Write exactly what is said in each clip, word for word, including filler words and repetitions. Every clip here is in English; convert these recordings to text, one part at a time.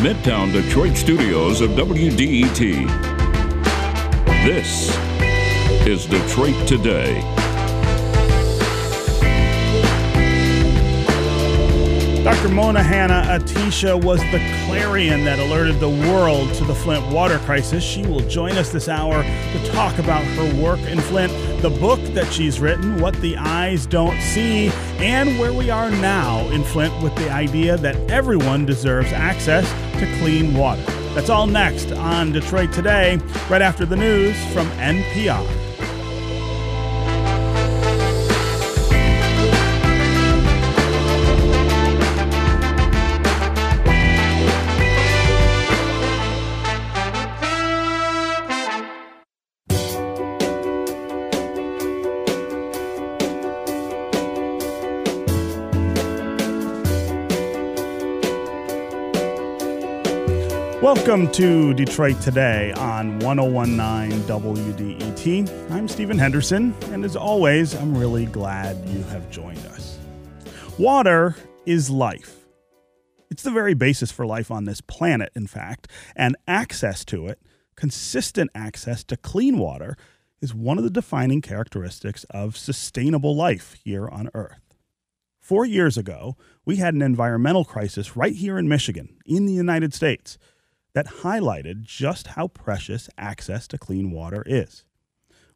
Midtown Detroit studios of W D E T. This is Detroit Today. Doctor Mona Hanna-Attisha was the clarion that alerted the world to the Flint water crisis. She will join us this hour to talk about her work in Flint, the book that she's written, What the Eyes Don't See, and where we are now in Flint with the idea that everyone deserves access to clean water. That's all next on Detroit Today, right after the news from N P R. Welcome to Detroit Today on one oh one point nine W D E T. I'm Stephen Henderson, and as always, I'm really glad you have joined us. Water is life. It's the very basis for life on this planet, in fact, and access to it, consistent access to clean water, is one of the defining characteristics of sustainable life here on Earth. Four years ago, we had an environmental crisis right here in Michigan, in the United States, that highlighted just how precious access to clean water is.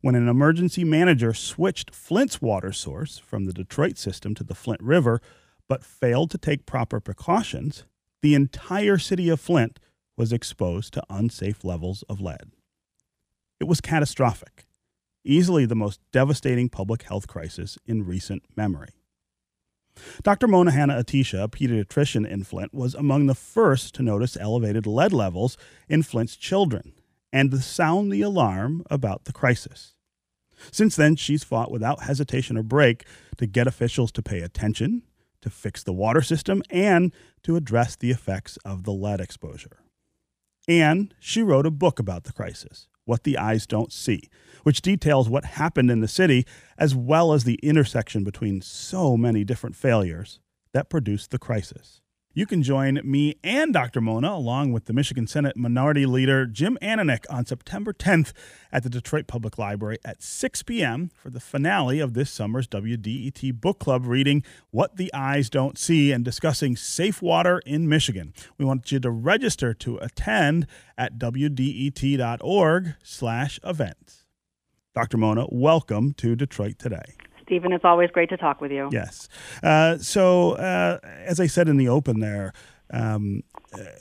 When an emergency manager switched Flint's water source from the Detroit system to the Flint River, but failed to take proper precautions, the entire city of Flint was exposed to unsafe levels of lead. It was catastrophic, easily the most devastating public health crisis in recent memory. Doctor Mona Hanna-Attisha, a pediatrician in Flint, was among the first to notice elevated lead levels in Flint's children and to sound the alarm about the crisis. Since then, she's fought without hesitation or break to get officials to pay attention, to fix the water system, and to address the effects of the lead exposure. And she wrote a book about the crisis, What the Eyes Don't See, which details what happened in the city, as well as the intersection between so many different failures that produced the crisis. You can join me and Doctor Mona, along with the Michigan Senate Minority Leader Jim Ananich, on September tenth at the Detroit Public Library at six p.m. for the finale of this summer's W D E T Book Club reading What the Eyes Don't See and discussing safe water in Michigan. We want you to register to attend at W D E T dot org slash events. Doctor Mona, welcome to Detroit Today. Stephen, it's always great to talk with you. Yes. Uh, so, uh, as I said in the open there, um,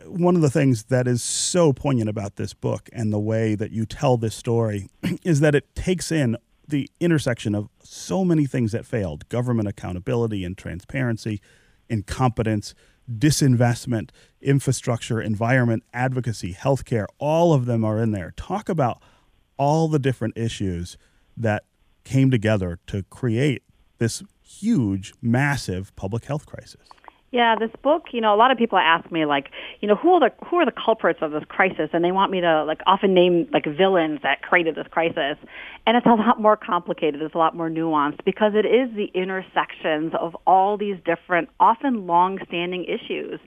one of the things that is so poignant about this book and the way that you tell this story is that it takes in the intersection of so many things that failed: government accountability and transparency, incompetence, disinvestment, infrastructure, environment, advocacy, healthcare. All of them are in there. Talk about all the different issues that came together to create this huge, massive public health crisis. Yeah, this book, you know, a lot of people ask me, like, you know, who are the who are the culprits of this crisis? And they want me to, like, often name, like, villains that created this crisis. And it's a lot more complicated. It's a lot more nuanced because it is the intersections of all these different, often long-standing issues.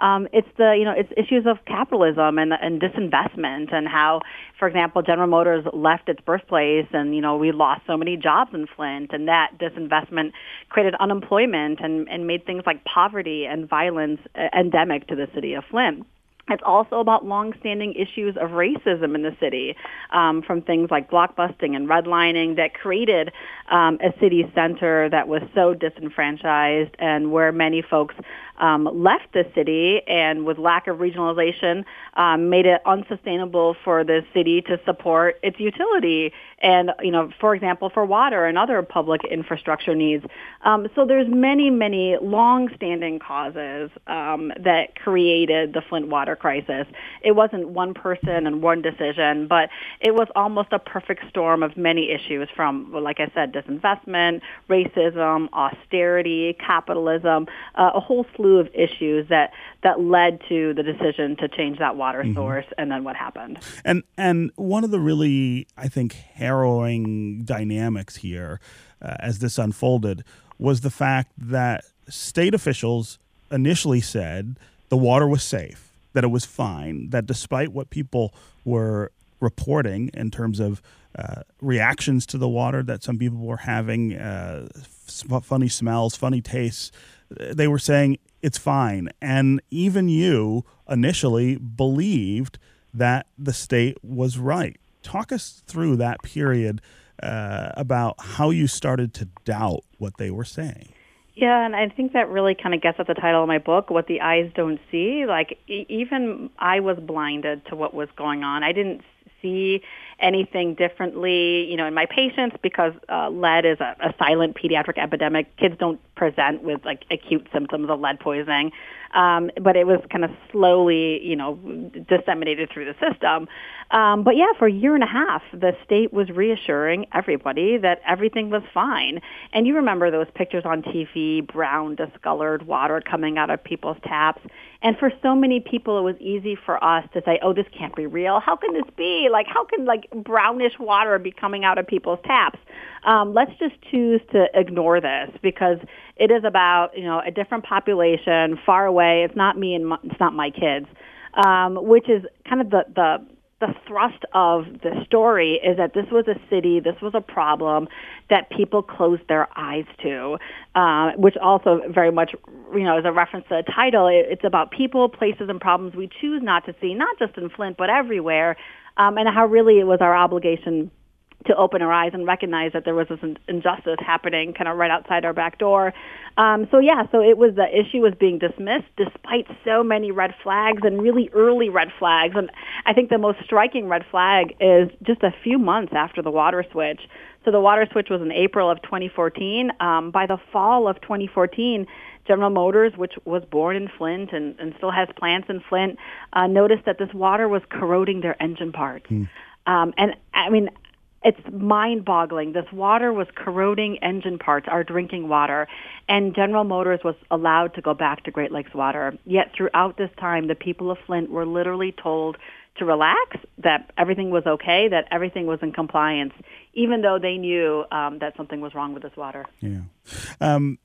Um, it's the, you know, it's issues of capitalism and, and disinvestment and how, for example, General Motors left its birthplace and, you know, we lost so many jobs in Flint, and that disinvestment created unemployment and, and made things like poverty and violence endemic to the city of Flint. It's also about longstanding issues of racism in the city, um, from things like blockbusting and redlining that created um, a city center that was so disenfranchised and where many folks um, left the city, and with lack of regionalization um, made it unsustainable for the city to support its utility and, you know, for example, for water and other public infrastructure needs. Um, so there's many, many longstanding causes um, that created the Flint water crisis. It wasn't one person and one decision, but it was almost a perfect storm of many issues from, well, like I said, disinvestment, racism, austerity, capitalism, uh, a whole slew of issues that, that led to the decision to change that water mm-hmm. source and then what happened. And, and one of the really, I think, harrowing dynamics here uh, as this unfolded was the fact that state officials initially said the water was safe. that it was fine, that despite what people were reporting in terms of uh, reactions to the water, that some people were having uh, f- funny smells, funny tastes, they were saying it's fine. And even you initially believed that the state was right. Talk us through that period uh, about how you started to doubt what they were saying. Yeah, and I think that really kind of gets at the title of my book, What the Eyes Don't See. Like, e- even I was blinded to what was going on. I didn't see anything differently, you know, in my patients because uh, lead is a, a silent pediatric epidemic. Kids don't present with, like, acute symptoms of lead poisoning, um, but it was kind of slowly, you know, disseminated through the system. Um, but, yeah, for a year and a half, the state was reassuring everybody that everything was fine. And you remember those pictures on T V, brown, discolored water coming out of people's taps. And for so many people, it was easy for us to say, oh, this can't be real. How can this be? Like, how can, like, brownish water be coming out of people's taps? Um, let's just choose to ignore this because it is about, you know, a different population, far away. It's not me and my, it's not my kids, um, which is kind of the, the – the thrust of the story is that this was a city, this was a problem that people closed their eyes to, uh, which also very much, you know, is a reference to the title. It's about people, places, and problems we choose not to see, not just in Flint, but everywhere, um, and how really it was our obligation to open our eyes and recognize that there was this injustice happening kind of right outside our back door. Um, so, yeah, so it was the issue was being dismissed despite so many red flags and really early red flags. And I think the most striking red flag is just a few months after the water switch. So the water switch was in April of twenty fourteen. Um, by the fall of twenty fourteen, General Motors, which was born in Flint and, and still has plants in Flint, uh, noticed that this water was corroding their engine parts. Mm. Um, and, I mean, it's mind-boggling. This water was corroding engine parts, our drinking water, and General Motors was allowed to go back to Great Lakes water. Yet throughout this time, the people of Flint were literally told to relax, that everything was okay, that everything was in compliance, even though they knew um, that something was wrong with this water. Yeah. Um,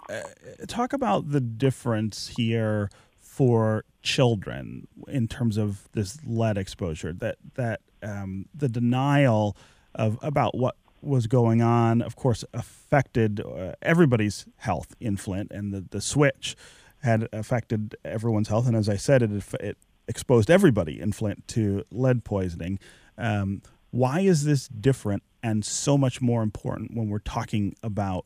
talk about the difference here for children in terms of this lead exposure, that, that um, the denial of about what was going on, of course, affected uh, everybody's health in Flint, and the, the switch had affected everyone's health. And as I said, it, it exposed everybody in Flint to lead poisoning. Um, why is this different and so much more important when we're talking about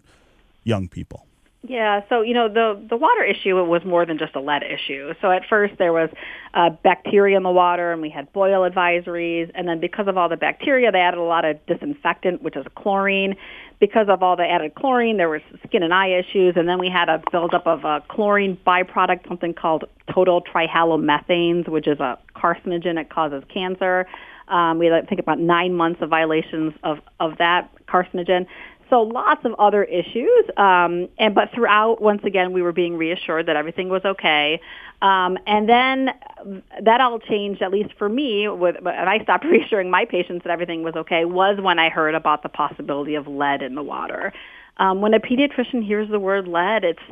young people? Yeah, so, you know, the the water issue, it was more than just a lead issue. So at first there was uh, bacteria in the water, and we had boil advisories. And then because of all the bacteria, they added a lot of disinfectant, which is chlorine. Because of all the added chlorine, there was skin and eye issues. And then we had a buildup of a chlorine byproduct, something called total trihalomethanes, which is a carcinogen. It causes cancer. Um, we had, I think, about nine months of violations of, of that carcinogen. So lots of other issues, um, and but throughout, once again, we were being reassured that everything was okay. Um, and then that all changed, at least for me, with, and I stopped reassuring my patients that everything was okay, was when I heard about the possibility of lead in the water. Um, when a pediatrician hears the word lead, it's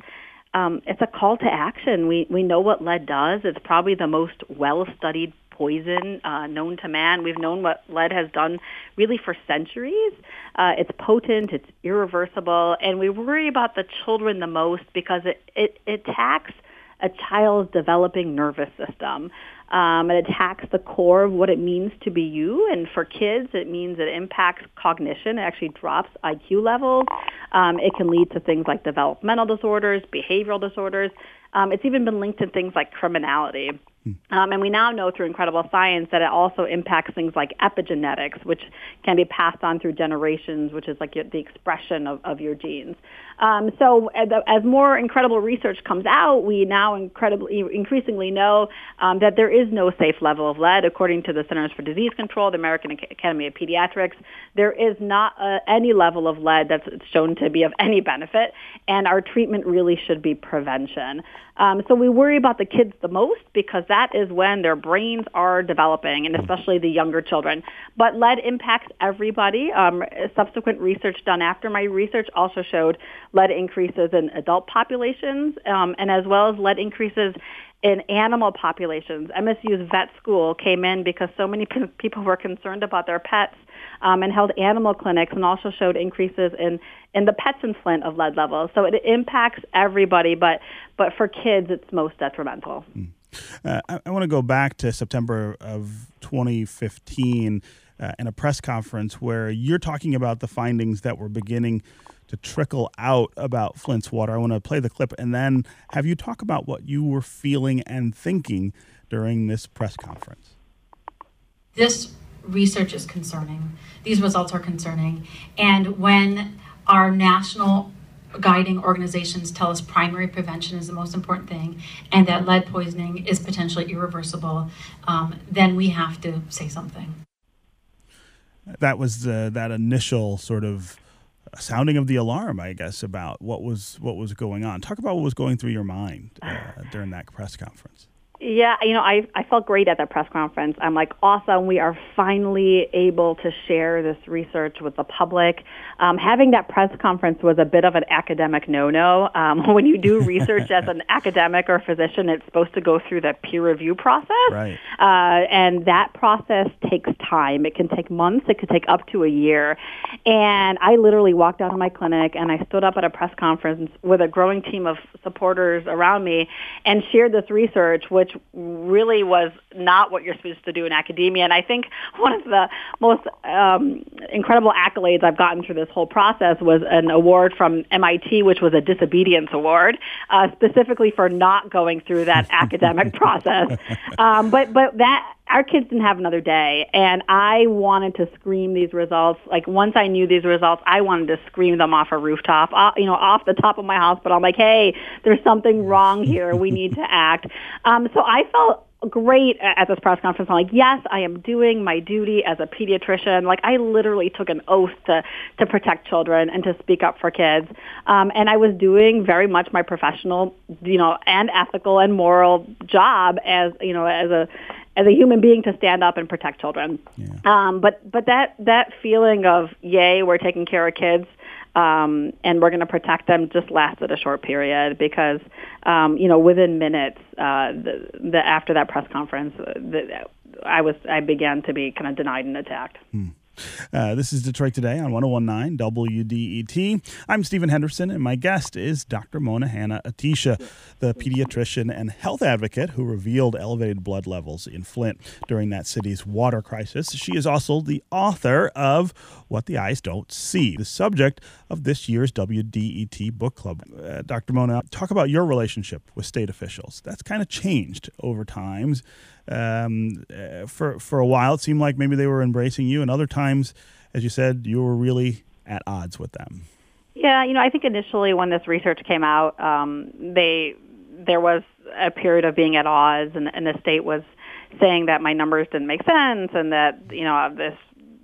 um, it's a call to action. We, we know what lead does. It's probably the most well-studied poison uh, known to man. We've known what lead has done really for centuries. Uh, it's potent, it's irreversible, and we worry about the children the most because it, it, it attacks a child's developing nervous system. Um, it attacks the core of what it means to be you, and for kids, it means it impacts cognition. It actually drops I Q levels. Um, it can lead to things like developmental disorders, behavioral disorders. Um, it's even been linked to things like criminality. Um, and we now know through incredible science that it also impacts things like epigenetics, which can be passed on through generations, which is like your, the expression of, of your genes. Um, so as, as more incredible research comes out, we now incredibly, increasingly know um, that there is no safe level of lead. According to the Centers for Disease Control, the American Academy of Pediatrics, there is not uh, any level of lead that's shown to be of any benefit, and our treatment really should be prevention. Um, so we worry about the kids the most because that is when their brains are developing, and especially the younger children. But lead impacts everybody. Um, subsequent research done after my research also showed lead increases in adult populations, um, and as well as lead increases in animal populations. M S U's vet school came in because so many p- people were concerned about their pets um, and held animal clinics and also showed increases in, in the pets in Flint of lead levels. So it impacts everybody, but, but for kids, it's most detrimental. Mm. Uh, I, I want to go back to September of twenty fifteen uh, in a press conference where you're talking about the findings that were beginning to trickle out about Flint's water. I want to play the clip and then have you talk about what you were feeling and thinking during this press conference. This research is concerning. These results are concerning. And when our national guiding organizations tell us primary prevention is the most important thing and that lead poisoning is potentially irreversible, um, then we have to say something. That was the, that initial sort of sounding of the alarm, I guess, about what was what was going on. Talk about what was going through your mind uh, during that press conference. Yeah, you know, I I felt great at that press conference. I'm like, awesome, we are finally able to share this research with the public. Um, having that press conference was a bit of an academic no-no. Um, when you do research as an academic or physician, it's supposed to go through the peer review process. Right. Uh, and that process takes time. It can take months. It could take up to a year. And I literally walked out of my clinic and I stood up at a press conference with a growing team of supporters around me and shared this research, which which really was not what you're supposed to do in academia. And I think one of the most um, incredible accolades I've gotten through this whole process was an award from M I T, which was a disobedience award, uh, specifically for not going through that academic process. Um, but but that... Our kids didn't have another day, and I wanted to scream these results. Like, once I knew these results, I wanted to scream them off a rooftop, off, you know, off the top of my house. But I'm like, hey, there's something wrong here. We need to act. Um, so I felt great at this press conference. I'm like, yes, I am doing my duty as a pediatrician. Like, I literally took an oath to, to protect children and to speak up for kids. Um, and I was doing very much my professional, you know, and ethical and moral job as, you know, as a, as a human being to stand up and protect children. Yeah. Um, but, but that, that feeling of, yay, we're taking care of kids, um, and we're going to protect them just lasted a short period because, um, you know, within minutes, uh, the, the, after that press conference, the, I was, I began to be kind of denied and attacked. Hmm. Uh, this is Detroit Today on one oh one point nine W D E T. I'm Stephen Henderson, and my guest is Doctor Mona Hanna-Attisha, the pediatrician and health advocate who revealed elevated blood levels in Flint during that city's water crisis. She is also the author of What the Eyes Don't See, the subject of this year's W D E T book club. Uh, Doctor Mona, talk about your relationship with state officials. That's kind of changed over times. Um, uh, for, for a while, it seemed like maybe they were embracing you, and other times, as you said, you were really at odds with them. Yeah, you know, I think initially when this research came out, um, they there was a period of being at odds, and, and the state was saying that my numbers didn't make sense, and that, you know, this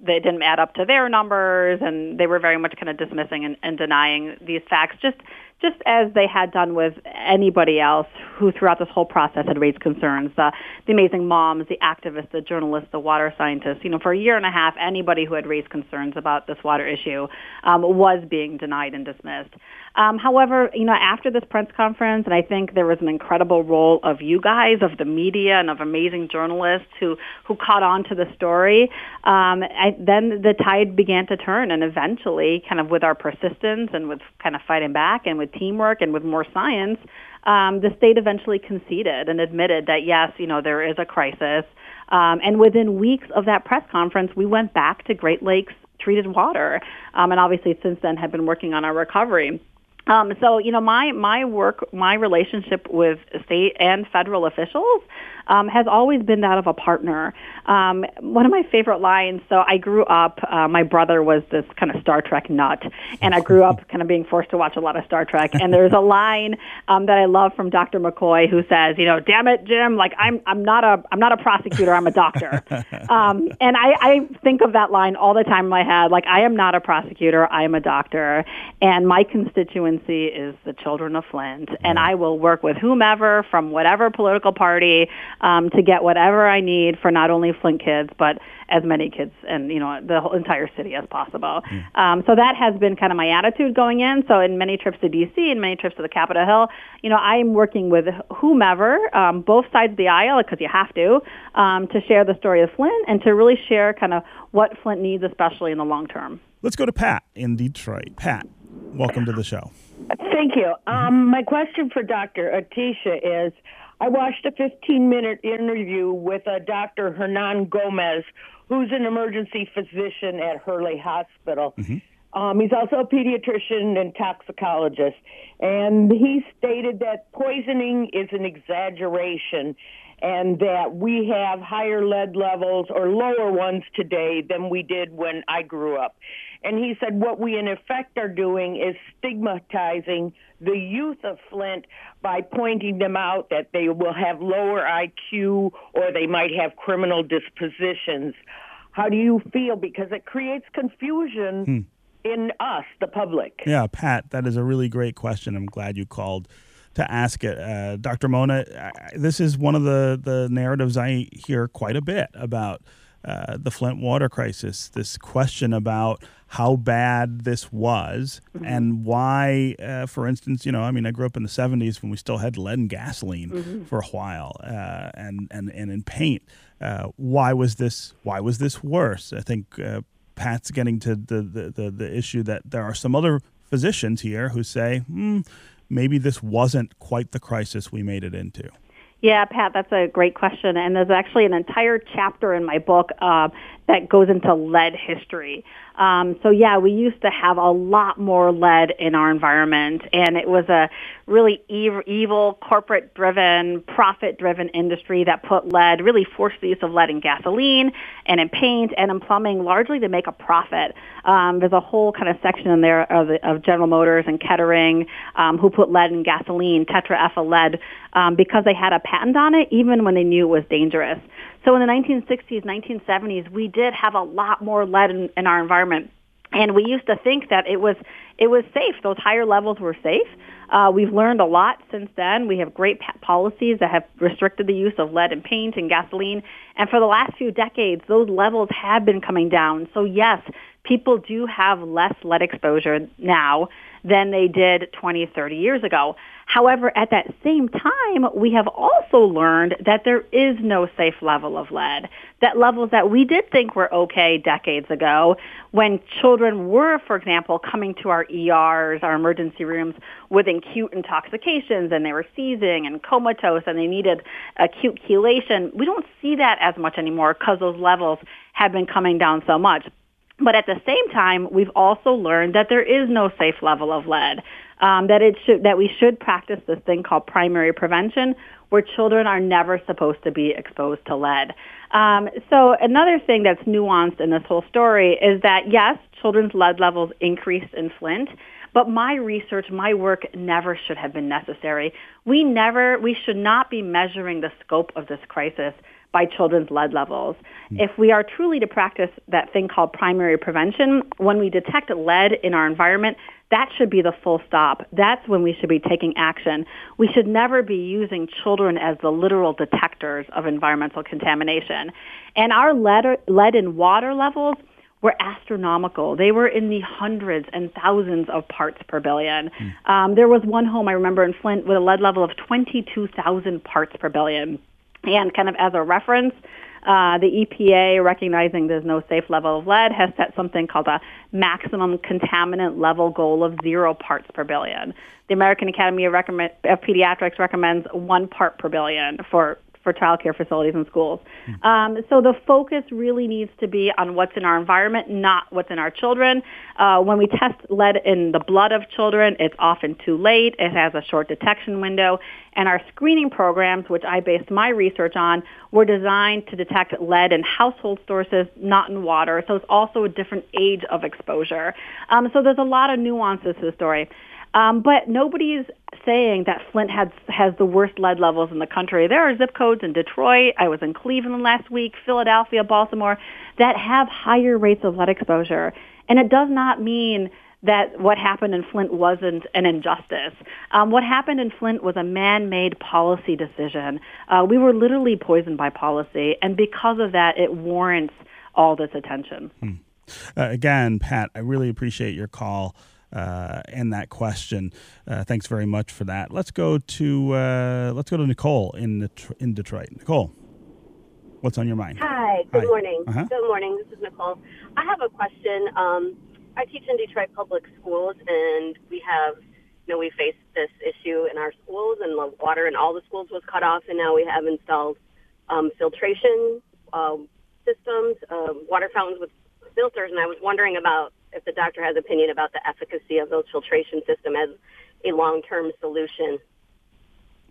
they didn't add up to their numbers, and they were very much kind of dismissing and, and denying these facts, just just as they had done with anybody else who throughout this whole process had raised concerns, the, the amazing moms, the activists, the journalists, the water scientists. You know, for a year and a half, anybody who had raised concerns about this water issue um, was being denied and dismissed. Um, however, you know, after this press conference, and I think there was an incredible role of you guys, of the media, and of amazing journalists who, who caught on to the story, um, I, then the tide began to turn, and eventually, kind of with our persistence and with kind of fighting back and with teamwork and with more science, um, the state eventually conceded and admitted that, yes, you know, there is a crisis. Um, and within weeks of that press conference, we went back to Great Lakes treated water, um, and obviously since then have been working on our recovery. Um, so, you know, my, my work, my relationship with state and federal officials um, has always been that of a partner. Um, one of my favorite lines, so I grew up, uh, my brother was this kind of Star Trek nut, and I grew up kind of being forced to watch a lot of Star Trek. And there's a line um, that I love from Doctor McCoy who says, you know, damn it, Jim, like I'm I'm not a I'm not a prosecutor, I'm a doctor. um, and I, I think of that line all the time in my head, like I am not a prosecutor, I am a doctor. And my constituents is the children of Flint, and I will work with whomever from whatever political party um, to get whatever I need for not only Flint kids, but as many kids and, you know, the whole entire city as possible. Mm. Um, so that has been kind of my attitude going in. So in many trips to D C and many trips to the Capitol Hill, you know, I'm working with whomever, um, both sides of the aisle, because you have to, um, to share the story of Flint and to really share kind of what Flint needs, especially in the long term. Let's go to Pat in Detroit. Pat, welcome to the show. Thank you. Um, my question for Doctor Attisha is, I watched a fifteen-minute interview with uh, Doctor Hernan Gomez, who's an emergency physician at Hurley Hospital. Mm-hmm. Um, he's also a pediatrician and toxicologist, and he stated that poisoning is an exaggeration and that we have higher lead levels or lower ones today than we did when I grew up. And he said what we in effect are doing is stigmatizing the youth of Flint by pointing them out that they will have lower I Q or they might have criminal dispositions. How do you feel? Because it creates confusion hmm. in us, the public. Yeah, Pat, that is a really great question. I'm glad you called to ask it. Uh, Doctor Mona, I, this is one of the, the narratives I hear quite a bit about uh, the Flint water crisis, this question about how bad this was mm-hmm. and why, uh, for instance, you know, I mean, I grew up in the seventies when we still had lead and gasoline mm-hmm. for a while uh, and, and, and in paint. Uh, why was this, why was this worse? I think uh, Pat's getting to the, the, the, the issue that there are some other physicians here who say, hmm, maybe this wasn't quite the crisis we made it into. Yeah, Pat, that's a great question. And there's actually an entire chapter in my book uh, that goes into lead history. Um, so, yeah, we used to have a lot more lead in our environment, and it was a really ev- evil, corporate-driven, profit-driven industry that put lead, really forced the use of lead in gasoline and in paint and in plumbing, largely to make a profit. Um, there's a whole kind of section in there of, of General Motors and Kettering um, who put lead in gasoline, tetraethyl lead, um, because they had a patent on it, even when they knew it was dangerous. So in the nineteen sixties, nineteen seventies, we did have a lot more lead in, in our environment. And we used to think that it was it was safe. Those higher levels were safe. Uh, we've learned a lot since then. We have great pa- policies that have restricted the use of lead in paint and gasoline. And for the last few decades, those levels have been coming down. So, yes, people do have less lead exposure now than they did twenty, thirty years ago. However, at that same time, we have also learned that there is no safe level of lead, that levels that we did think were okay decades ago when children were, for example, coming to our E Rs, our emergency rooms, with acute intoxications and they were seizing and comatose and they needed acute chelation. We don't see that as much anymore because those levels have been coming down so much. But at the same time, we've also learned that there is no safe level of lead, um, that it should, that we should practice this thing called primary prevention, where children are never supposed to be exposed to lead. Um, so another thing that's nuanced in this whole story is that, yes, children's lead levels increased in Flint, but my research, my work never should have been necessary. We never, we should not be measuring the scope of this crisis by children's lead levels. If we are truly to practice that thing called primary prevention, when we detect lead in our environment, that should be the full stop. That's when we should be taking action. We should never be using children as the literal detectors of environmental contamination. And our lead, lead in water levels were astronomical. They were in the hundreds and thousands of parts per billion. Mm. Um, there was one home I remember in Flint with a lead level of twenty-two thousand parts per billion. And kind of as a reference, uh, the E P A, recognizing there's no safe level of lead, has set something called a maximum contaminant level goal of zero parts per billion. The American Academy of, Recomm- of Pediatrics recommends one part per billion for, for childcare facilities and schools. Mm. Um, so the focus really needs to be on what's in our environment, not what's in our children. Uh, when we test lead in the blood of children, it's often too late. It has a short detection window. And our screening programs, which I based my research on, were designed to detect lead in household sources, not in water. So it's also a different age of exposure. Um, so there's a lot of nuances to the story. Um, but nobody's saying that Flint has, has the worst lead levels in the country. There are zip codes in Detroit, I was in Cleveland last week, Philadelphia, Baltimore, that have higher rates of lead exposure. And it does not mean that what happened in Flint wasn't an injustice. Um, what happened in Flint was a man-made policy decision. Uh, we were literally poisoned by policy, and because of that, it warrants all this attention. Hmm. Uh, again, Pat, I really appreciate your call uh, and that question. Uh, thanks very much for that. Let's go to uh, let's go to Nicole in the, in Detroit. Nicole, what's on your mind? Hi. Good Hi. morning. Uh-huh. Good morning. This is Nicole. I have a question. Um, I teach in Detroit Public Schools, and we have, you know, we faced this issue in our schools, and the water in all the schools was cut off, and now we have installed um, filtration um, systems, uh, water fountains with filters, and I was wondering about if the doctor has an opinion about the efficacy of those filtration systems as a long-term solution.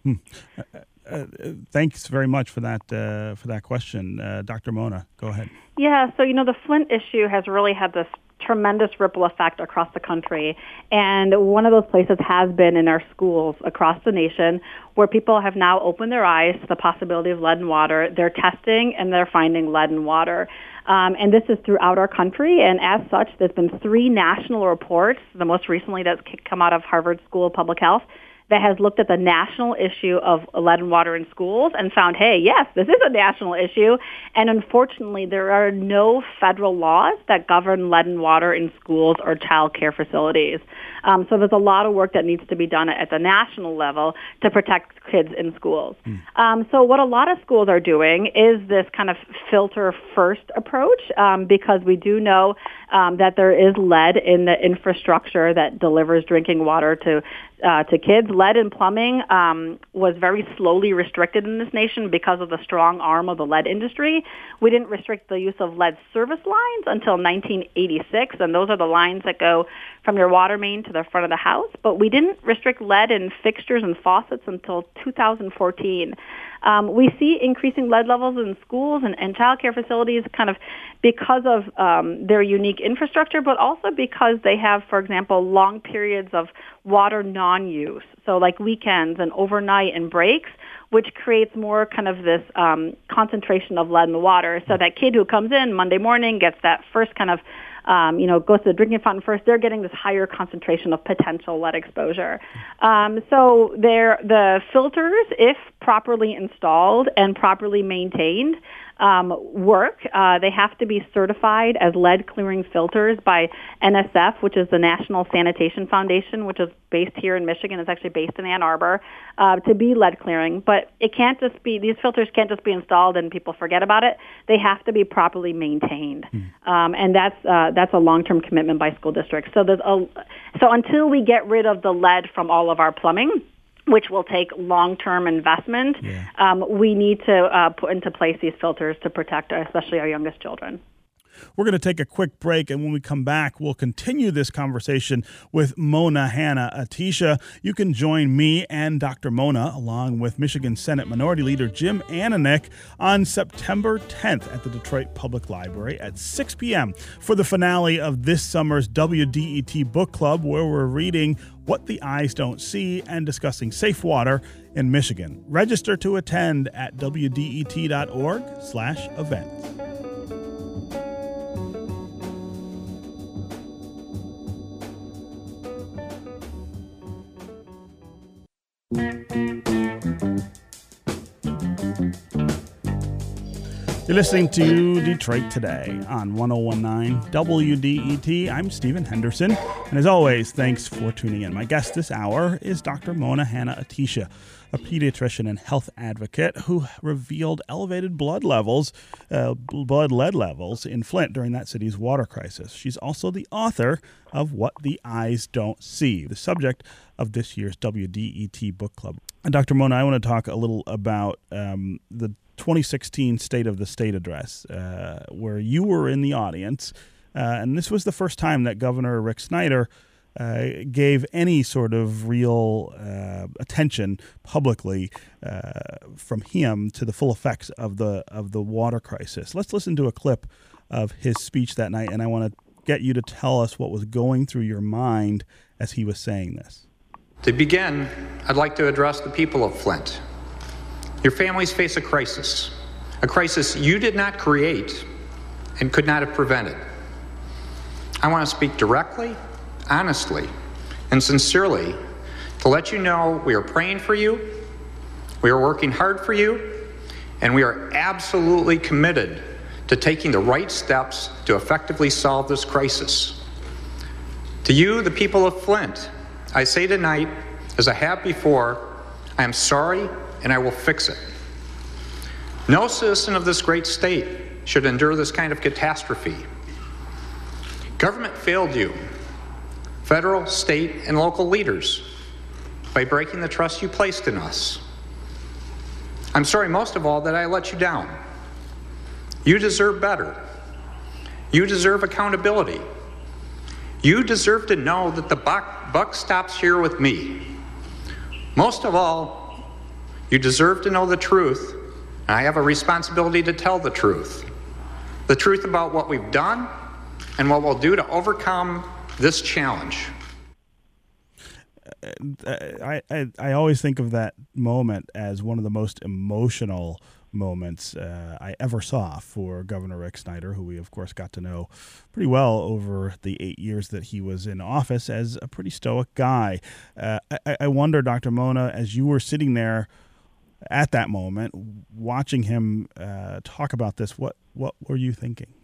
Hmm. Uh, uh, thanks very much for that uh, for that question. Uh, Doctor Mona, go ahead. Yeah, so, you know, the Flint issue has really had this tremendous ripple effect across the country, and one of those places has been in our schools across the nation, where people have now opened their eyes to the possibility of lead in water. They're testing and they're finding lead in water. Um, and this is throughout our country, and as such, there's been three national reports, the most recently that's come out of Harvard School of Public Health, that has looked at the national issue of lead in water in schools and found, hey, yes, this is a national issue. And unfortunately, there are no federal laws that govern lead in water in schools or child care facilities. Um, so there's a lot of work that needs to be done at the national level to protect kids in schools. Mm. Um, so what a lot of schools are doing is this kind of filter-first approach, um, because we do know um, that there is lead in the infrastructure that delivers drinking water to Uh, to kids. Lead in plumbing um, was very slowly restricted in this nation because of the strong arm of the lead industry. We didn't restrict the use of lead service lines until nineteen eighty-six, and those are the lines that go from your water main to the front of the house. But we didn't restrict lead in fixtures and faucets until two thousand fourteen. Um, we see increasing lead levels in schools and, and child care facilities kind of because of um, their unique infrastructure, but also because they have, for example, long periods of water non-use, so like weekends and overnight and breaks, which creates more kind of this um, concentration of lead in the water. So that kid who comes in Monday morning gets that first kind of, um, you know, goes to the drinking fountain first, they're getting this higher concentration of potential lead exposure. Um, so they're, the filters, if properly installed and properly maintained, um, work. Uh, they have to be certified as lead clearing filters by N S F, which is the National Sanitation Foundation, which is based here in Michigan. It's actually based in Ann Arbor, uh, to be lead clearing. But it can't just be, these filters can't just be installed and people forget about it. They have to be properly maintained. Hmm. Um, and that's, uh, that's a long-term commitment by school districts. So there's a, so until we get rid of the lead from all of our plumbing, which will take long-term investment, yeah. um, we need to uh, put into place these filters to protect our, especially our youngest children. We're going to take a quick break, and when we come back, we'll continue this conversation with Mona Hanna-Attisha. You can join me and Doctor Mona, along with Michigan Senate Minority Leader Jim Ananich, on September tenth at the Detroit Public Library at six p.m. for the finale of this summer's W D E T Book Club, where we're reading What the Eyes Don't See and discussing safe water in Michigan. Register to attend at w d e t dot org slash events. You're listening to Detroit Today on one oh one nine W D E T. I'm Stephen Henderson, and as always, thanks for tuning in. My guest this hour is Doctor Mona Hanna-Attisha, a pediatrician and health advocate who revealed elevated blood levels, uh, blood lead levels in Flint during that city's water crisis. She's also the author of What the Eyes Don't See, the subject of this year's W D E T Book Club. And Doctor Mona, I want to talk a little about um, the twenty sixteen State of the State Address, uh, where you were in the audience, uh, and this was the first time that Governor Rick Snyder uh, gave any sort of real uh, attention publicly uh, from him to the full effects of the of the water crisis. Let's listen to a clip of his speech that night, and I want to get you to tell us what was going through your mind as he was saying this. To begin, I'd like to address the people of Flint. Your families face a crisis, a crisis you did not create and could not have prevented. I want to speak directly, honestly and sincerely to let you know we are praying for you, we are working hard for you, and we are absolutely committed to taking the right steps to effectively solve this crisis. To you, the people of Flint, I say tonight, as I have before, I am sorry and I will fix it. No citizen of this great state should endure this kind of catastrophe. Government failed you, federal, state, and local leaders, by breaking the trust you placed in us. I'm sorry most of all that I let you down. You deserve better. You deserve accountability. You deserve to know that the buck, buck stops here with me. Most of all, you deserve to know the truth, and I have a responsibility to tell the truth. The truth about what we've done and what we'll do to overcome this challenge. I, I, I always think of that moment as one of the most emotional moments uh, I ever saw for Governor Rick Snyder, who we, of course, got to know pretty well over the eight years that he was in office as a pretty stoic guy. Uh, I, I wonder, Doctor Mona, as you were sitting there at that moment, watching him uh, talk about this, what, what were you thinking?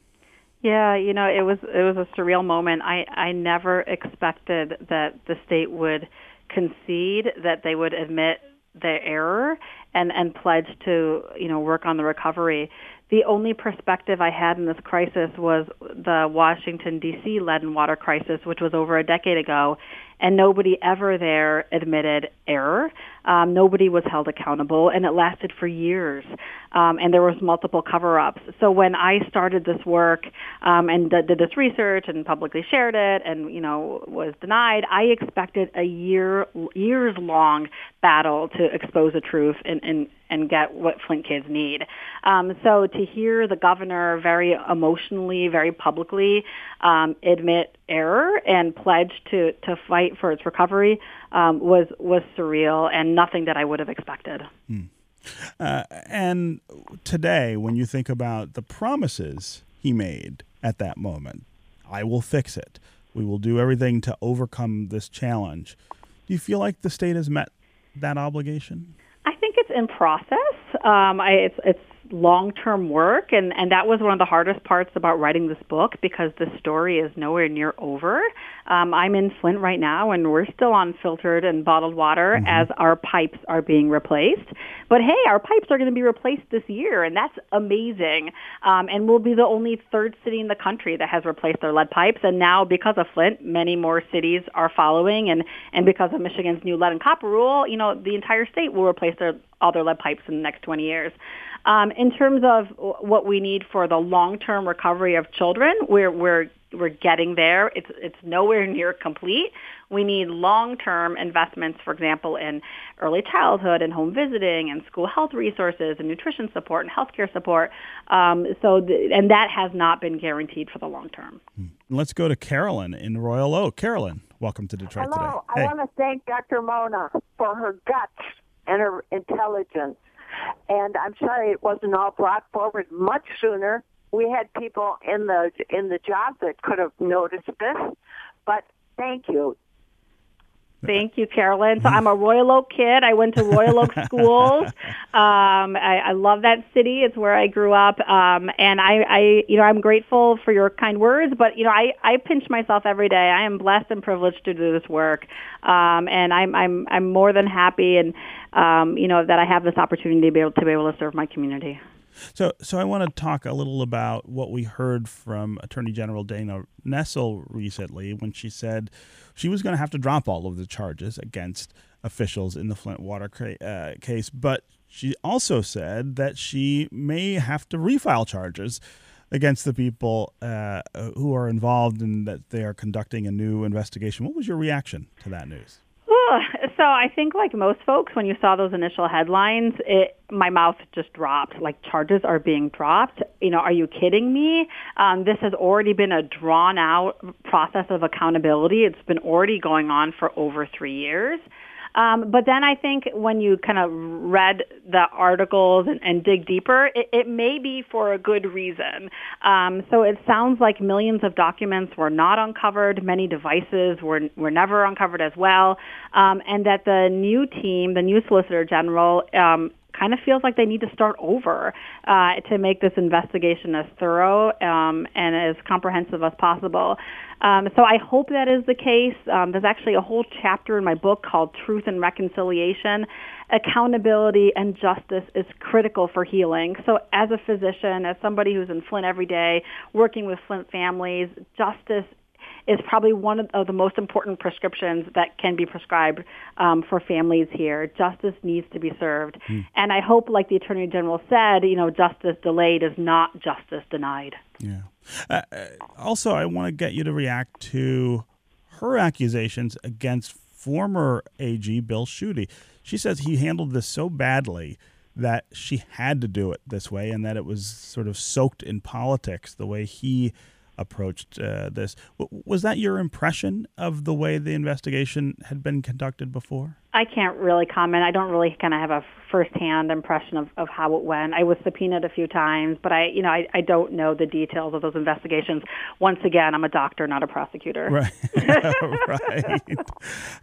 Yeah, you know, it was it was a surreal moment. I, I never expected that the state would concede, that they would admit their error and, and pledge to, you know, work on the recovery. The only perspective I had in this crisis was the Washington, D C lead and water crisis, which was over a decade ago, and nobody ever there admitted error. Um, nobody was held accountable, and it lasted for years, um, and there was multiple cover-ups. So when I started this work um, and d- did this research and publicly shared it and, you know, was denied, I expected a year, years-long battle to expose the truth and, and, and get what Flint kids need. Um, so to hear the governor very emotionally, very publicly um, admit error and pledge to, to fight for its recovery um, was was surreal and nothing that I would have expected. Hmm. Uh, and today, when you think about the promises he made at that moment, I will fix it, we will do everything to overcome this challenge, do you feel like the state has met that obligation? I think it's in process. Um, I, it's, it's long-term work, and, and that was one of the hardest parts about writing this book because the story is nowhere near over. Um, I'm in Flint right now, and we're still on filtered and bottled water mm-hmm. as our pipes are being replaced. But hey, our pipes are going to be replaced this year, and that's amazing. Um, and we'll be the only third city in the country that has replaced their lead pipes. And now, because of Flint, many more cities are following, and, and because of Michigan's new lead and copper rule, you know, the entire state will replace their all their lead pipes in the next twenty years. Um, in terms of what we need for the long-term recovery of children, we're we're we're getting there. It's it's nowhere near complete. We need long-term investments, for example, in early childhood and home visiting and school health resources and nutrition support and healthcare support. Um, so th- and that has not been guaranteed for the long term. Let's go to Carolyn in Royal Oak. Carolyn, welcome to Detroit Hello. Today. Hello, I hey. want to thank Doctor Mona for her guts and her intelligence. And I'm sorry it wasn't all brought forward much sooner. We had people in the in the job that could have noticed this, but thank you. Thank you, Carolyn. So I'm a Royal Oak kid. I went to Royal Oak schools. Um, I, I love that city. It's where I grew up. Um, and I, I, you know, I'm grateful for your kind words. But you know, I, I pinch myself every day. I am blessed and privileged to do this work. Um, and I'm, I'm, I'm more than happy, and um, you know, that I have this opportunity to be able to be able to serve my community. So, so I want to talk a little about what we heard from Attorney General Dana Nessel recently when she said she was going to have to drop all of the charges against officials in the Flint water ca- uh, case, but she also said that she may have to refile charges against the people uh, who are involved and that they are conducting a new investigation. What was your reaction to that news? So I think, like most folks, when you saw those initial headlines, it, my mouth just dropped. Like, charges are being dropped. You know, are you kidding me? Um, this has already been a drawn-out process of accountability. It's been already going on for over three years. Um, but then I think when you kind of read the articles and, and dig deeper, it, it may be for a good reason. Um, so it sounds like millions of documents were not uncovered. Many devices were were never uncovered as well. Um, and that the new team, the new Solicitor General, um, kind of feels like they need to start over uh, to make this investigation as thorough um, and as comprehensive as possible. Um, so I hope that is the case. Um, there's actually a whole chapter in my book called Truth and Reconciliation. Accountability and justice is critical for healing. So as a physician, as somebody who's in Flint every day, working with Flint families, justice is probably one of the most important prescriptions that can be prescribed um, for families here. Justice needs to be served. Mm. And I hope, like the Attorney General said, you know, justice delayed is not justice denied. Yeah. Uh, also, I want to get you to react to her accusations against former A G Bill Schuette. She says he handled this so badly that she had to do it this way and that it was sort of soaked in politics the way he approached uh, this. W- was that your impression of the way the investigation had been conducted before? I can't really comment. I don't really kind of have a firsthand impression of, of how it went. I was subpoenaed a few times, but I, you know, I, I don't know the details of those investigations. Once again, I'm a doctor, not a prosecutor. Right. right.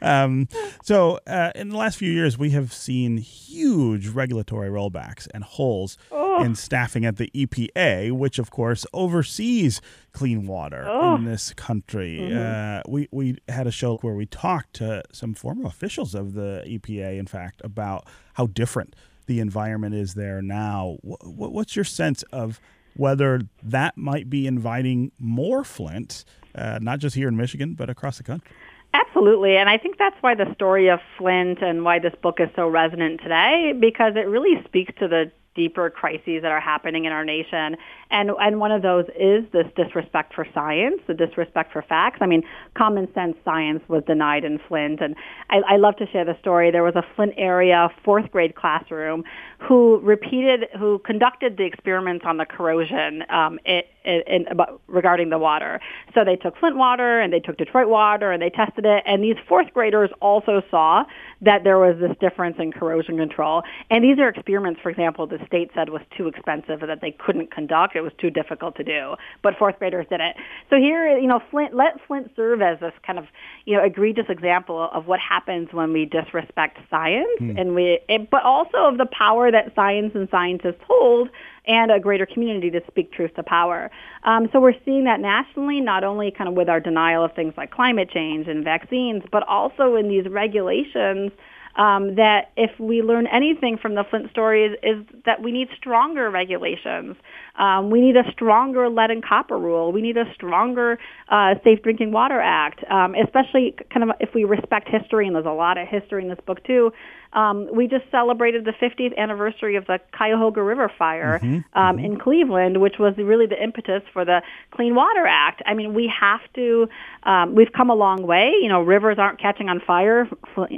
Um, so uh, in the last few years, we have seen huge regulatory rollbacks and holes oh. in staffing at the E P A, which, of course, oversees clean water oh. in this country. Mm-hmm. Uh, we, we had a show where we talked to some former officials of the E P A, in fact, about how different the environment is there now. What's your sense of whether that might be inviting more Flint, uh, not just here in Michigan, but across the country? Absolutely. And I think that's why the story of Flint and why this book is so resonant today, because it really speaks to the deeper crises that are happening in our nation. And and one of those is this disrespect for science, the disrespect for facts. I mean, common sense science was denied in Flint. And I, I love to share the story. There was a Flint area fourth grade classroom who repeated, who conducted the experiments on the corrosion um, in, in, about, regarding the water. So they took Flint water and they took Detroit water and they tested it. And these fourth graders also saw that there was this difference in corrosion control. And these are experiments, for example, the state said was too expensive and that they couldn't conduct. It was too difficult to do. But fourth graders did it. So here, you know, Flint, let Flint serve as this kind of, you know, egregious example of what happens when we disrespect science, mm. and we, it, but also of the power that science and scientists hold and a greater community to speak truth to power. Um, so we're seeing that nationally, not only kind of with our denial of things like climate change and vaccines, but also in these regulations. Um, that if we learn anything from the Flint story is, is that we need stronger regulations. Um, we need a stronger lead and copper rule. We need a stronger uh, Safe Drinking Water Act, um, especially kind of if we respect history, and there's a lot of history in this book too. Um, we just celebrated the fiftieth anniversary of the Cuyahoga River fire mm-hmm. Um, mm-hmm. in Cleveland, which was really the impetus for the Clean Water Act. I mean, we have to, um, we've come a long way. You know, rivers aren't catching on fire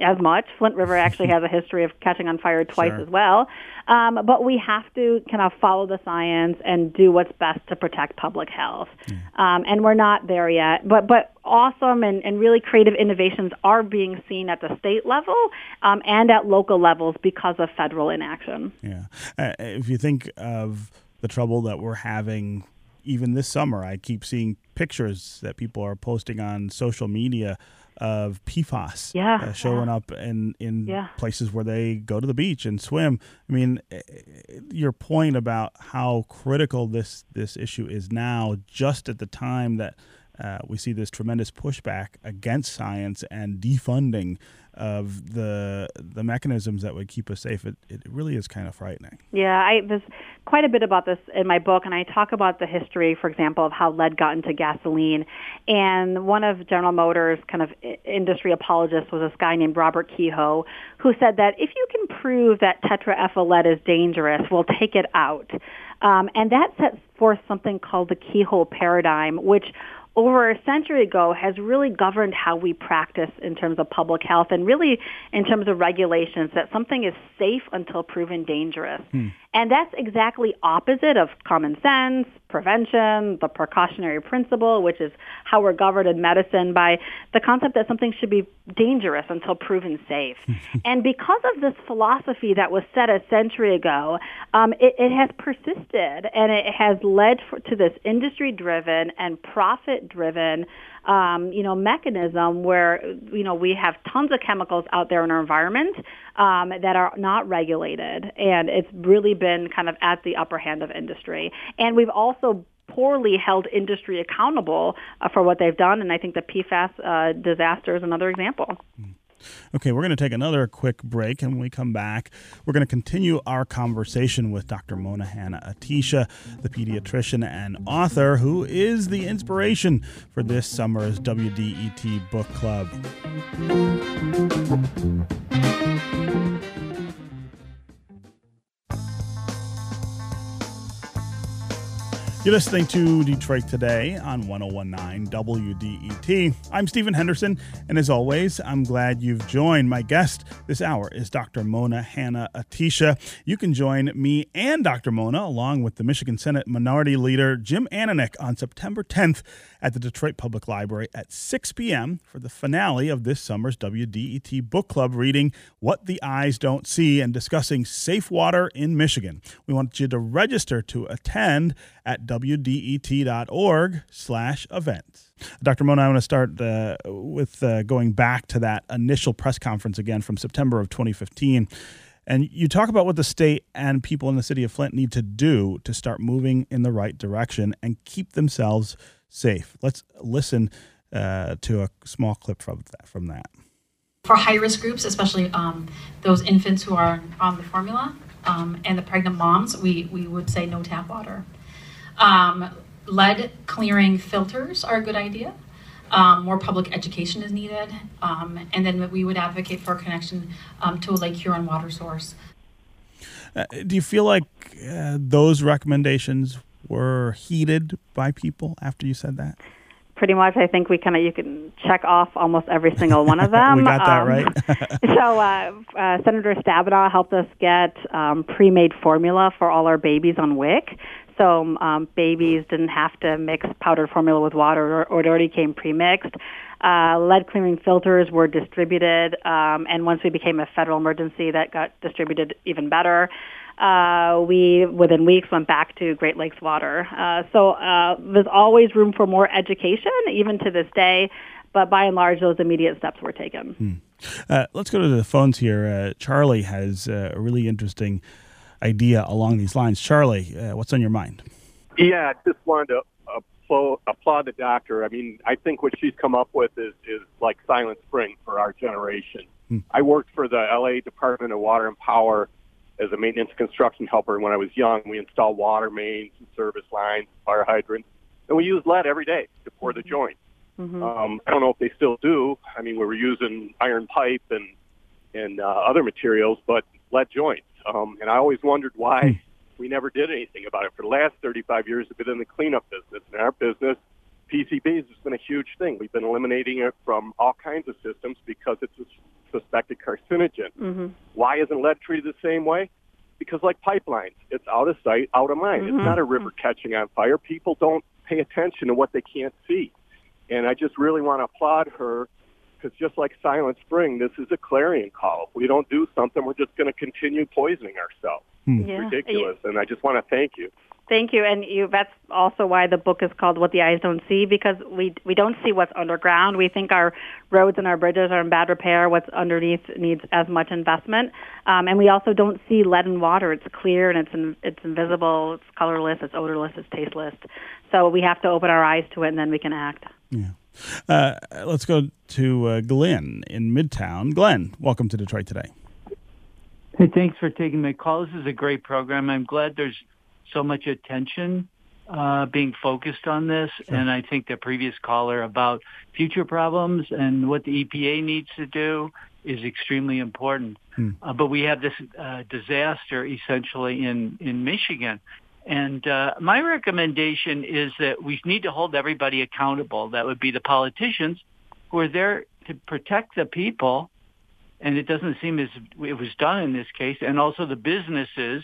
as much. Flint River actually has a history of catching on fire twice sure. as well. Um, but we have to kind of follow the science and do what's best to protect public health. Mm. Um, and we're not there yet. But but awesome and, and really creative innovations are being seen at the state level um, and at local levels because of federal inaction. Yeah. Uh, if you think of the trouble that we're having even this summer, I keep seeing pictures that people are posting on social media of P F A S yeah, uh, showing yeah. up in, in yeah. places where they go to the beach and swim. I mean, your point about how critical this, this issue is now, just at the time that uh, we see this tremendous pushback against science and defunding of the the mechanisms that would keep us safe, it, it really is kind of frightening. Yeah, I, there's quite a bit about this in my book, and I talk about the history, for example, of how lead got into gasoline. And one of General Motors' kind of industry apologists was this guy named Robert Kehoe, who said that if you can prove that tetraethyl lead is dangerous, we'll take it out. Um, and that sets forth something called the Kehoe paradigm, which over a century ago has really governed how we practice in terms of public health and really in terms of regulations, that something is safe until proven dangerous. Hmm. And that's exactly opposite of common sense, prevention, the precautionary principle, which is how we're governed in medicine by the concept that something should be dangerous until proven safe. And because of this philosophy that was set a century ago, um, it, it has persisted, and it has led for, to this industry-driven and profit-driven Um, you know, mechanism where, you know, we have tons of chemicals out there in our environment um, that are not regulated. And it's really been kind of at the upper hand of industry. And we've also poorly held industry accountable uh, for what they've done. And I think the P FAS uh, disaster is another example. Mm. Okay, we're going to take another quick break, and when we come back, we're going to continue our conversation with Doctor Mona Hanna-Attisha, the pediatrician and author who is the inspiration for this summer's W D E T Book Club. You're listening to Detroit Today on one oh one nine W D E T. I'm Stephen Henderson, and as always, I'm glad you've joined. My guest this hour is Doctor Mona Hanna-Attisha. You can join me and Doctor Mona, along with the Michigan Senate Minority Leader Jim Ananich, on September tenth at the Detroit Public Library at six p.m. for the finale of this summer's W D E T Book Club reading What the Eyes Don't See and discussing safe water in Michigan. We want you to register to attend at W D E T dot org slash events. Doctor Mona, I want to start uh, with uh, going back to that initial press conference again from September of twenty fifteen. And you talk about what the state and people in the city of Flint need to do to start moving in the right direction and keep themselves safe. Let's listen uh, to a small clip from that. From that. For high-risk groups, especially um, those infants who are on the formula um, and the pregnant moms, we, we would say no tap water. Um, lead clearing filters are a good idea. Um, more public education is needed. Um, and then we would advocate for a connection um, to a Lake Huron water source. Uh, do you feel like uh, those recommendations were heeded by people after you said that? Pretty much, I think we kind of you can check off almost every single one of them. We got that um, right. so uh, uh, Senator Stabenow helped us get um, pre-made formula for all our babies on W I C. So um, babies didn't have to mix powdered formula with water, or, or it already came pre-mixed. Uh, lead clearing filters were distributed, um, and once we became a federal emergency, that got distributed even better. Uh, we, within weeks, went back to Great Lakes water. Uh, so uh, there's always room for more education, even to this day, but by and large, those immediate steps were taken. Hmm. Uh, let's go to the phones here. Uh, Charlie has uh, a really interesting idea along these lines. Charlie, uh, what's on your mind? Yeah, I just wanted to applaud, applaud the doctor. I mean, I think what she's come up with is, is like Silent Spring for our generation. Hmm. I worked for the L A Department of Water and Power as a maintenance construction helper when I was young. We installed water mains and service lines, fire hydrants, and we used lead every day to pour the joints. Mm-hmm. Um, I don't know if they still do. I mean, we were using iron pipe and and uh, other materials, but lead joints. Um, and I always wondered why we never did anything about it. For the last thirty-five years, we've been in the cleanup business. In our business, P C Bs has been a huge thing. We've been eliminating it from all kinds of systems because it's a suspected carcinogen. Mm-hmm. Why isn't lead treated the same way? Because like pipelines, it's out of sight, out of mind. Mm-hmm. It's not a river catching on fire. People don't pay attention to what they can't see. And I just really want to applaud her, because just like Silent Spring, this is a clarion call. If we don't do something, we're just going to continue poisoning ourselves. Hmm. It's yeah. ridiculous, and I just want to thank you. Thank you, and you, that's also why the book is called What the Eyes Don't See, because we we don't see what's underground. We think our roads and our bridges are in bad repair. What's underneath needs as much investment. Um, and we also don't see lead in water. It's clear, and it's in, it's invisible, it's colorless, it's odorless, it's tasteless. So we have to open our eyes to it, and then we can act. Yeah. Uh, let's go to uh, Glenn in Midtown. Glenn, welcome to Detroit Today. Hey, thanks for taking my call. This is a great program. I'm glad there's so much attention uh, being focused on this, sure. And I think the previous caller about future problems and what the E P A needs to do is extremely important. Hmm. Uh, but we have this uh, disaster essentially in, in Michigan. And uh, my recommendation is that we need to hold everybody accountable. That would be the politicians who are there to protect the people. And it doesn't seem as it was done in this case. And also the businesses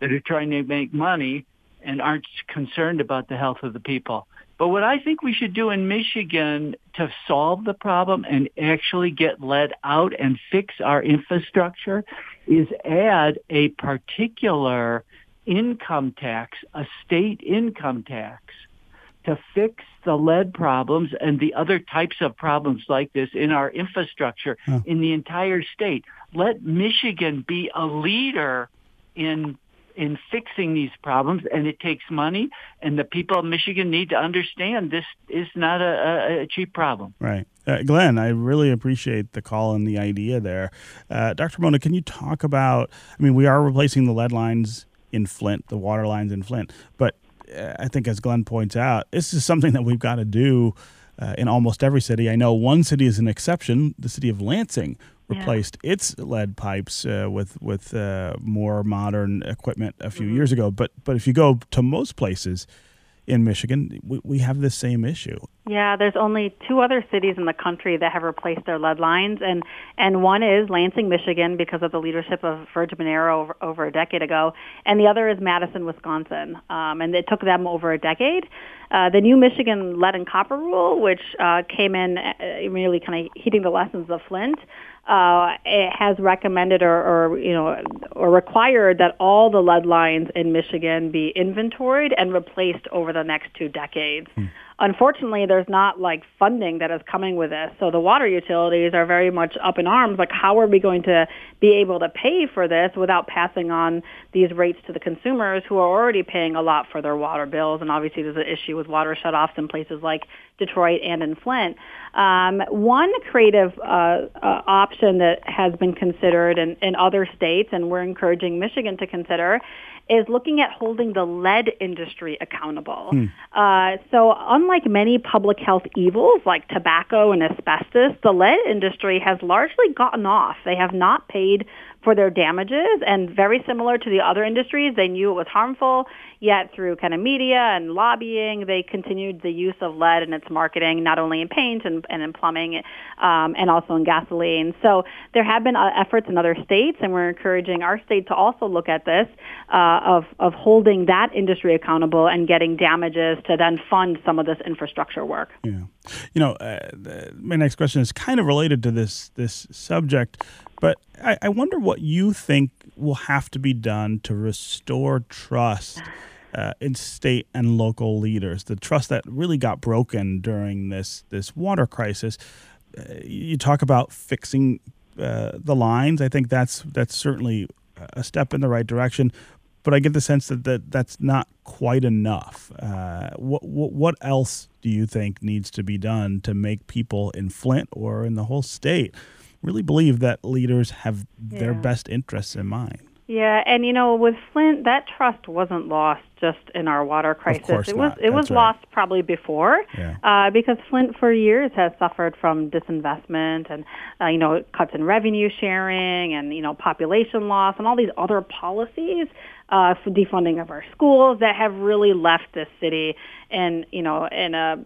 that are trying to make money and aren't concerned about the health of the people. But what I think we should do in Michigan to solve the problem and actually get lead out and fix our infrastructure is add a particular income tax, a state income tax, to fix the lead problems and the other types of problems like this in our infrastructure huh. in the entire state. Let Michigan be a leader in in fixing these problems, and it takes money, and the people of Michigan need to understand this is not a, a cheap problem. Right. Uh, Glenn, I really appreciate the call and the idea there. Uh, Doctor Mona, can you talk about, I mean, we are replacing the lead lines in Flint, the water lines in Flint, but I think as Glenn points out, this is something that we've got to do uh, in almost every city. I know one city is an exception. The city of Lansing replaced yeah. its lead pipes uh, with with uh, more modern equipment a few mm-hmm. years ago. But but if you go to most places in Michigan, we, we have this same issue. Yeah, there's only two other cities in the country that have replaced their lead lines, and, and one is Lansing, Michigan, because of the leadership of Virg Monero over, over a decade ago, and the other is Madison, Wisconsin, um, and it took them over a decade. Uh, the new Michigan lead and copper rule, which uh, came in really kind of heeding the lessons of Flint, uh, it has recommended or, or you know or required that all the lead lines in Michigan be inventoried and replaced over the next two decades. Hmm. Unfortunately, there's not like funding that is coming with this. So the water utilities are very much up in arms. Like, how are we going to be able to pay for this without passing on these rates to the consumers who are already paying a lot for their water bills? And obviously, there's an issue with water shutoffs in places like Detroit and in Flint. Um, one creative uh, uh, option that has been considered in, in other states, and we're encouraging Michigan to consider, is looking at holding the lead industry accountable. Hmm. Uh, so unlike many public health evils like tobacco and asbestos, the lead industry has largely gotten off. They have not paid for their damages, and very similar to the other industries, they knew it was harmful, yet through kind of media and lobbying, they continued the use of lead in its marketing, not only in paint and, and in plumbing, um, and also in gasoline. So there have been uh, efforts in other states, and we're encouraging our state to also look at this, uh, of, of holding that industry accountable and getting damages to then fund some of this infrastructure work. Yeah. You know, uh, the, my next question is kind of related to this this subject, but I, I wonder what you think will have to be done to restore trust uh, in state and local leaders, the trust that really got broken during this, this water crisis. Uh, you talk about fixing uh, the lines. I think that's that's certainly a step in the right direction, but I get the sense that, that that's not quite enough. Uh, what, what what else do you think needs to be done to make people in Flint or in the whole state really believe that leaders have yeah. their best interests in mind? Yeah, and you know, with Flint, that trust wasn't lost just in our water crisis. Of course it not. was. It That's was right. lost probably before, yeah. uh, because Flint for years has suffered from disinvestment and uh, you know cuts in revenue sharing and you know population loss and all these other policies, uh, for defunding of our schools that have really left this city in you know in a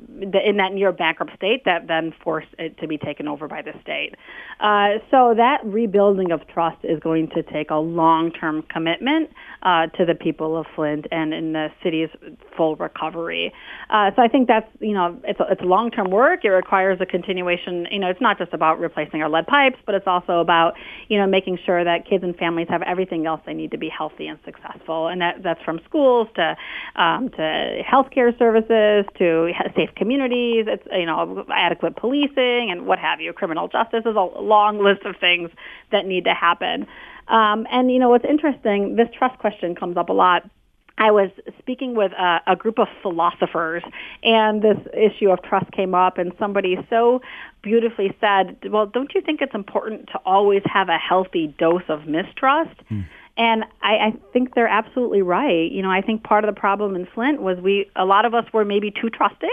in that near bankrupt state that then forced it to be taken over by the state. Uh, so that rebuilding of trust is going to take a long-term commitment uh, to the people of Flint and in the city's full recovery. Uh, so I think that's, you know, it's, it's long-term work. It requires a continuation. You know, it's not just about replacing our lead pipes, but it's also about, you know, making sure that kids and families have everything else they need to be healthy and successful. And that, that's from schools to um, to healthcare services, to safe communities, it's, you know, adequate policing and what have you. Criminal justice is a long list of things that need to happen. Um, and, you know, what's interesting, this trust question comes up a lot. I was speaking with a, a group of philosophers, and this issue of trust came up, and somebody so beautifully said, well, don't you think it's important to always have a healthy dose of mistrust? Mm. And I, I think they're absolutely right. You know, I think part of the problem in Flint was we, a lot of us were maybe too trusting,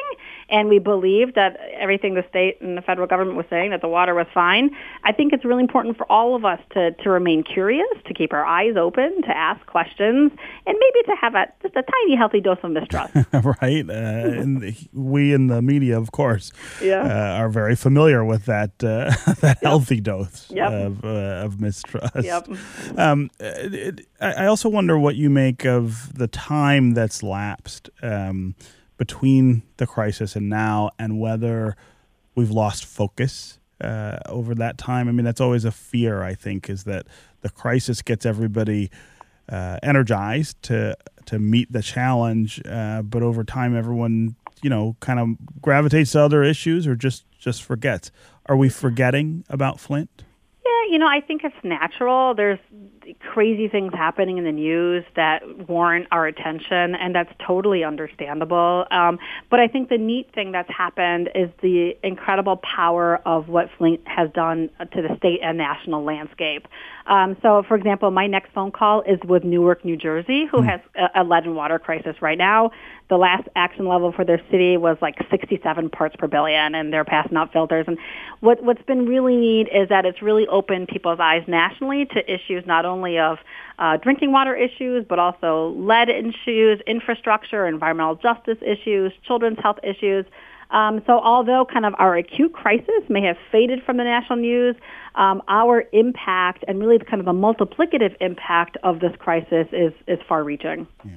and we believed that everything the state and the federal government was saying, that the water was fine. I think it's really important for all of us to, to remain curious, to keep our eyes open, to ask questions, and maybe to have a, just a tiny healthy dose of mistrust. Right. Uh, and the, we in the media, of course, yeah. uh, are very familiar with that uh, that yep. healthy dose yep. of, uh, of mistrust. Yep. Um, uh, it, it, I also wonder what you make of the time that's lapsed um, between the crisis and now, and whether we've lost focus uh, over that time. I mean, that's always a fear, I think, is that the crisis gets everybody uh, energized to to meet the challenge, uh, but over time, everyone, you know, kind of gravitates to other issues or just, just forgets. Are we forgetting about Flint? Yeah, you know, I think it's natural. There's crazy things happening in the news that warrant our attention, and that's totally understandable. Um, but I think the neat thing that's happened is the incredible power of what Flint has done to the state and national landscape. Um, so, for example, my next phone call is with Newark, New Jersey, who mm. has a, a lead and water crisis right now. The last action level for their city was like sixty-seven parts per billion, and they're passing out filters. And what, what's been really neat is that it's really opened people's eyes nationally to issues not only of uh, drinking water issues, but also lead issues, infrastructure, environmental justice issues, children's health issues. Um, so although kind of our acute crisis may have faded from the national news, um, our impact and really kind of a multiplicative impact of this crisis is, is far-reaching. Yeah.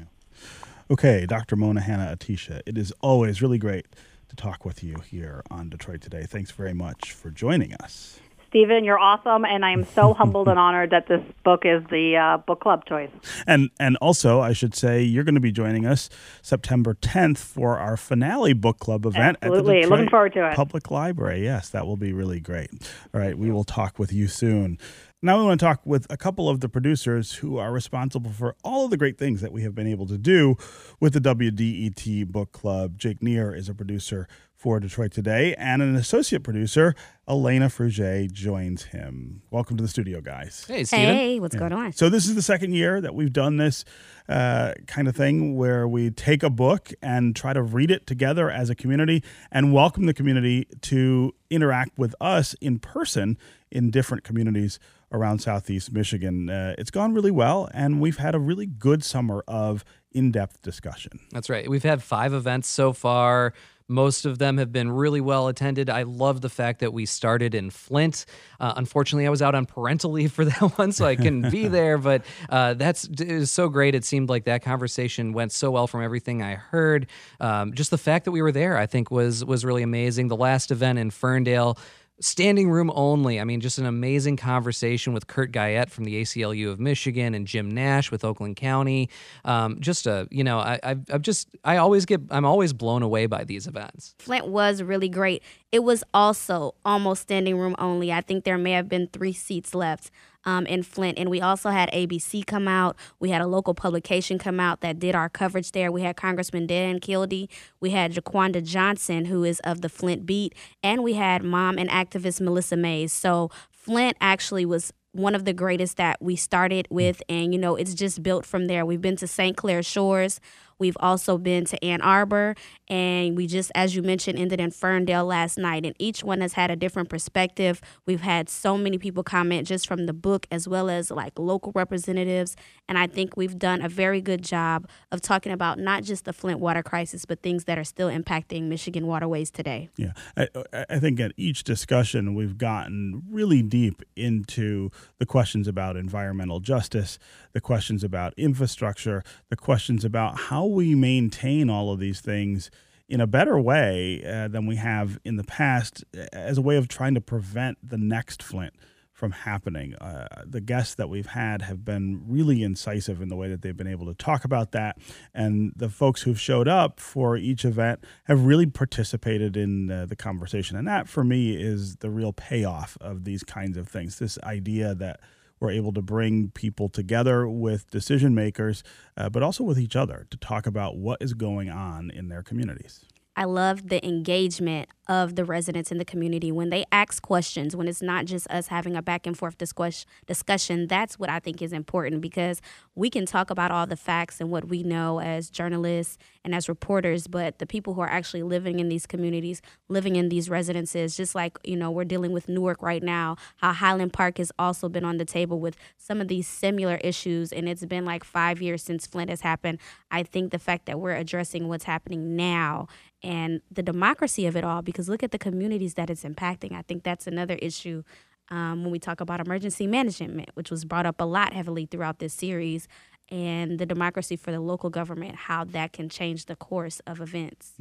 Okay, Doctor Mona Hanna-Attisha, it is always really great to talk with you here on Detroit Today. Thanks very much for joining us. Stephen, you're awesome, and I am so humbled and honored that this book is the uh, book club choice. And and also, I should say, you're going to be joining us September tenth for our finale book club event. Absolutely. At the Looking forward to it. Public Library. Yes, that will be really great. All right, we will talk with you soon. Now we want to talk with a couple of the producers who are responsible for all of the great things that we have been able to do with the W D E T Book Club. Jake Neer is a producer for Detroit Today, and an associate producer, Elena Frugier, joins him. Welcome to the studio, guys. Hey, Stephen. Hey, what's yeah. going on? So this is the second year that we've done this uh, kind of thing where we take a book and try to read it together as a community and welcome the community to interact with us in person in different communities around Southeast Michigan. Uh, it's gone really well, and we've had a really good summer of in-depth discussion. That's right. We've had five events so far. Most of them have been really well attended. I love the fact that we started in Flint. Uh, unfortunately, I was out on parental leave for that one, so I couldn't be there, but uh, that's it was so great. It seemed like that conversation went so well from everything I heard. Um, just the fact that we were there, I think, was was really amazing. The last event in Ferndale, standing room only. I mean, just an amazing conversation with Kurt Guyette from the A C L U of Michigan and Jim Nash with Oakland County. Um, just a, you know, I, I've, I've just, I always get, I'm always blown away by these events. Flint was really great. It was also almost standing room only. I think there may have been three seats left um, in Flint. And we also had A B C come out. We had a local publication come out that did our coverage there. We had Congressman Dan Kildee. We had Jaquanda Johnson, who is of the Flint beat. And we had mom and activist Melissa Mays. So Flint actually was one of the greatest that we started with. And, you know, it's just built from there. We've been to Saint Clair Shores. We've also been to Ann Arbor, and we just, as you mentioned, ended in Ferndale last night, and each one has had a different perspective. We've had so many people comment just from the book as well as, like, local representatives, and I think we've done a very good job of talking about not just the Flint water crisis but things that are still impacting Michigan waterways today. Yeah, I, I think at each discussion we've gotten really deep into the questions about environmental justice, the questions about infrastructure, the questions about how we maintain all of these things in a better way uh, than we have in the past as a way of trying to prevent the next Flint from happening. Uh, the guests that we've had have been really incisive in the way that they've been able to talk about that. And the folks who've showed up for each event have really participated in uh, the conversation. And that, for me, is the real payoff of these kinds of things, this idea that we're able to bring people together with decision makers, uh, but also with each other to talk about what is going on in their communities. I love the engagement of the residents in the community when they ask questions, when it's not just us having a back and forth discuss- discussion. That's what I think is important, because we can talk about all the facts and what we know as journalists and as reporters, but the people who are actually living in these communities, living in these residences, just like, you know, we're dealing with Newark right now, how Highland Park has also been on the table with some of these similar issues, and it's been like five years since Flint has happened. I think the fact that we're addressing what's happening now and the democracy of it all, because look at the communities that it's impacting. I think that's another issue um, when we talk about emergency management, which was brought up a lot heavily throughout this series, and the democracy for the local government, how that can change the course of events.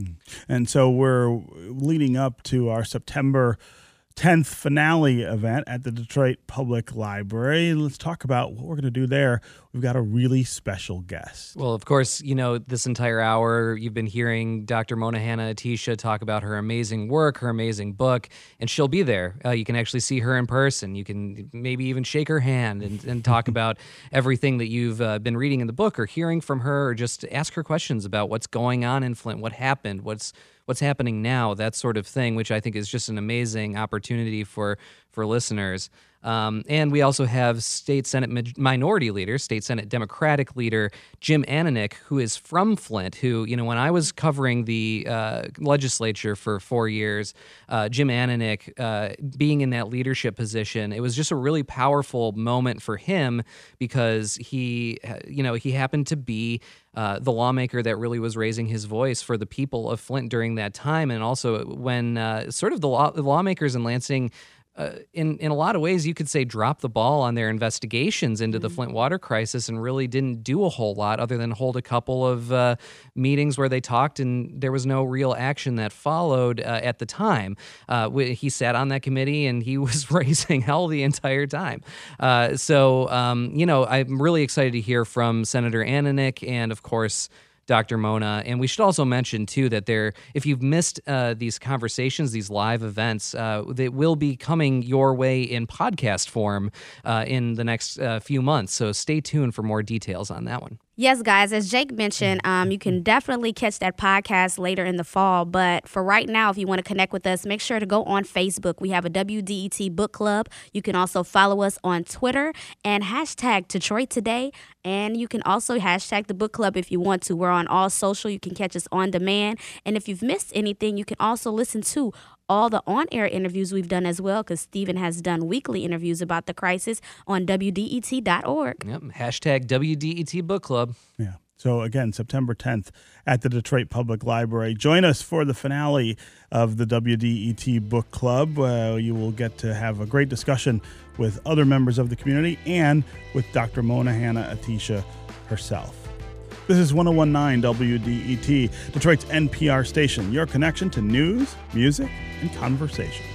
And so we're leading up to our September tenth finale event at the Detroit Public Library. Let's talk about what we're going to do there. We've got a really special guest. Well, of course, you know, this entire hour, you've been hearing Doctor Mona Hanna-Attisha talk about her amazing work, her amazing book, and she'll be there. Uh, you can actually see her in person. You can maybe even shake her hand and, and talk about everything that you've uh, been reading in the book or hearing from her, or just ask her questions about what's going on in Flint, what happened, what's what's happening now, that sort of thing, which I think is just an amazing opportunity for, for listeners. Um, and we also have State Senate mi- Minority Leader, State Senate Democratic Leader Jim Ananich, who is from Flint, who, you know, when I was covering the uh, legislature for four years, uh, Jim Ananich uh, being in that leadership position, it was just a really powerful moment for him because he, you know, he happened to be uh, the lawmaker that really was raising his voice for the people of Flint during that time. And also when uh, sort of the, law- the lawmakers in Lansing Uh, in, in a lot of ways, you could say drop the ball on their investigations into the Flint water crisis and really didn't do a whole lot other than hold a couple of uh, meetings where they talked, and there was no real action that followed uh, at the time. Uh, we, he sat on that committee and he was raising hell the entire time. Uh, so, um, you know, I'm really excited to hear from Senator Ananich and, of course, Doctor Mona. And we should also mention, too, that there, if you've missed uh, these conversations, these live events, uh, they will be coming your way in podcast form uh, in the next uh, few months. So stay tuned for more details on that one. Yes, guys, as Jake mentioned, um, you can definitely catch that podcast later in the fall. But for right now, if you want to connect with us, make sure to go on Facebook. We have a W D E T book club. You can also follow us on Twitter and hashtag Detroit Today. And you can also hashtag the book club if you want to. We're on all social. You can catch us on demand. And if you've missed anything, you can also listen to all the on-air interviews we've done as well, because Stephen has done weekly interviews about the crisis on W D E T dot org. Yep, hashtag W D E T Book Club. Yeah. So again, September tenth at the Detroit Public Library. Join us for the finale of the W D E T Book Club. Uh, you will get to have a great discussion with other members of the community and with Doctor Mona Hanna-Attisha herself. This is one oh one point nine W D E T, Detroit's N P R station, your connection to news, music, and conversation.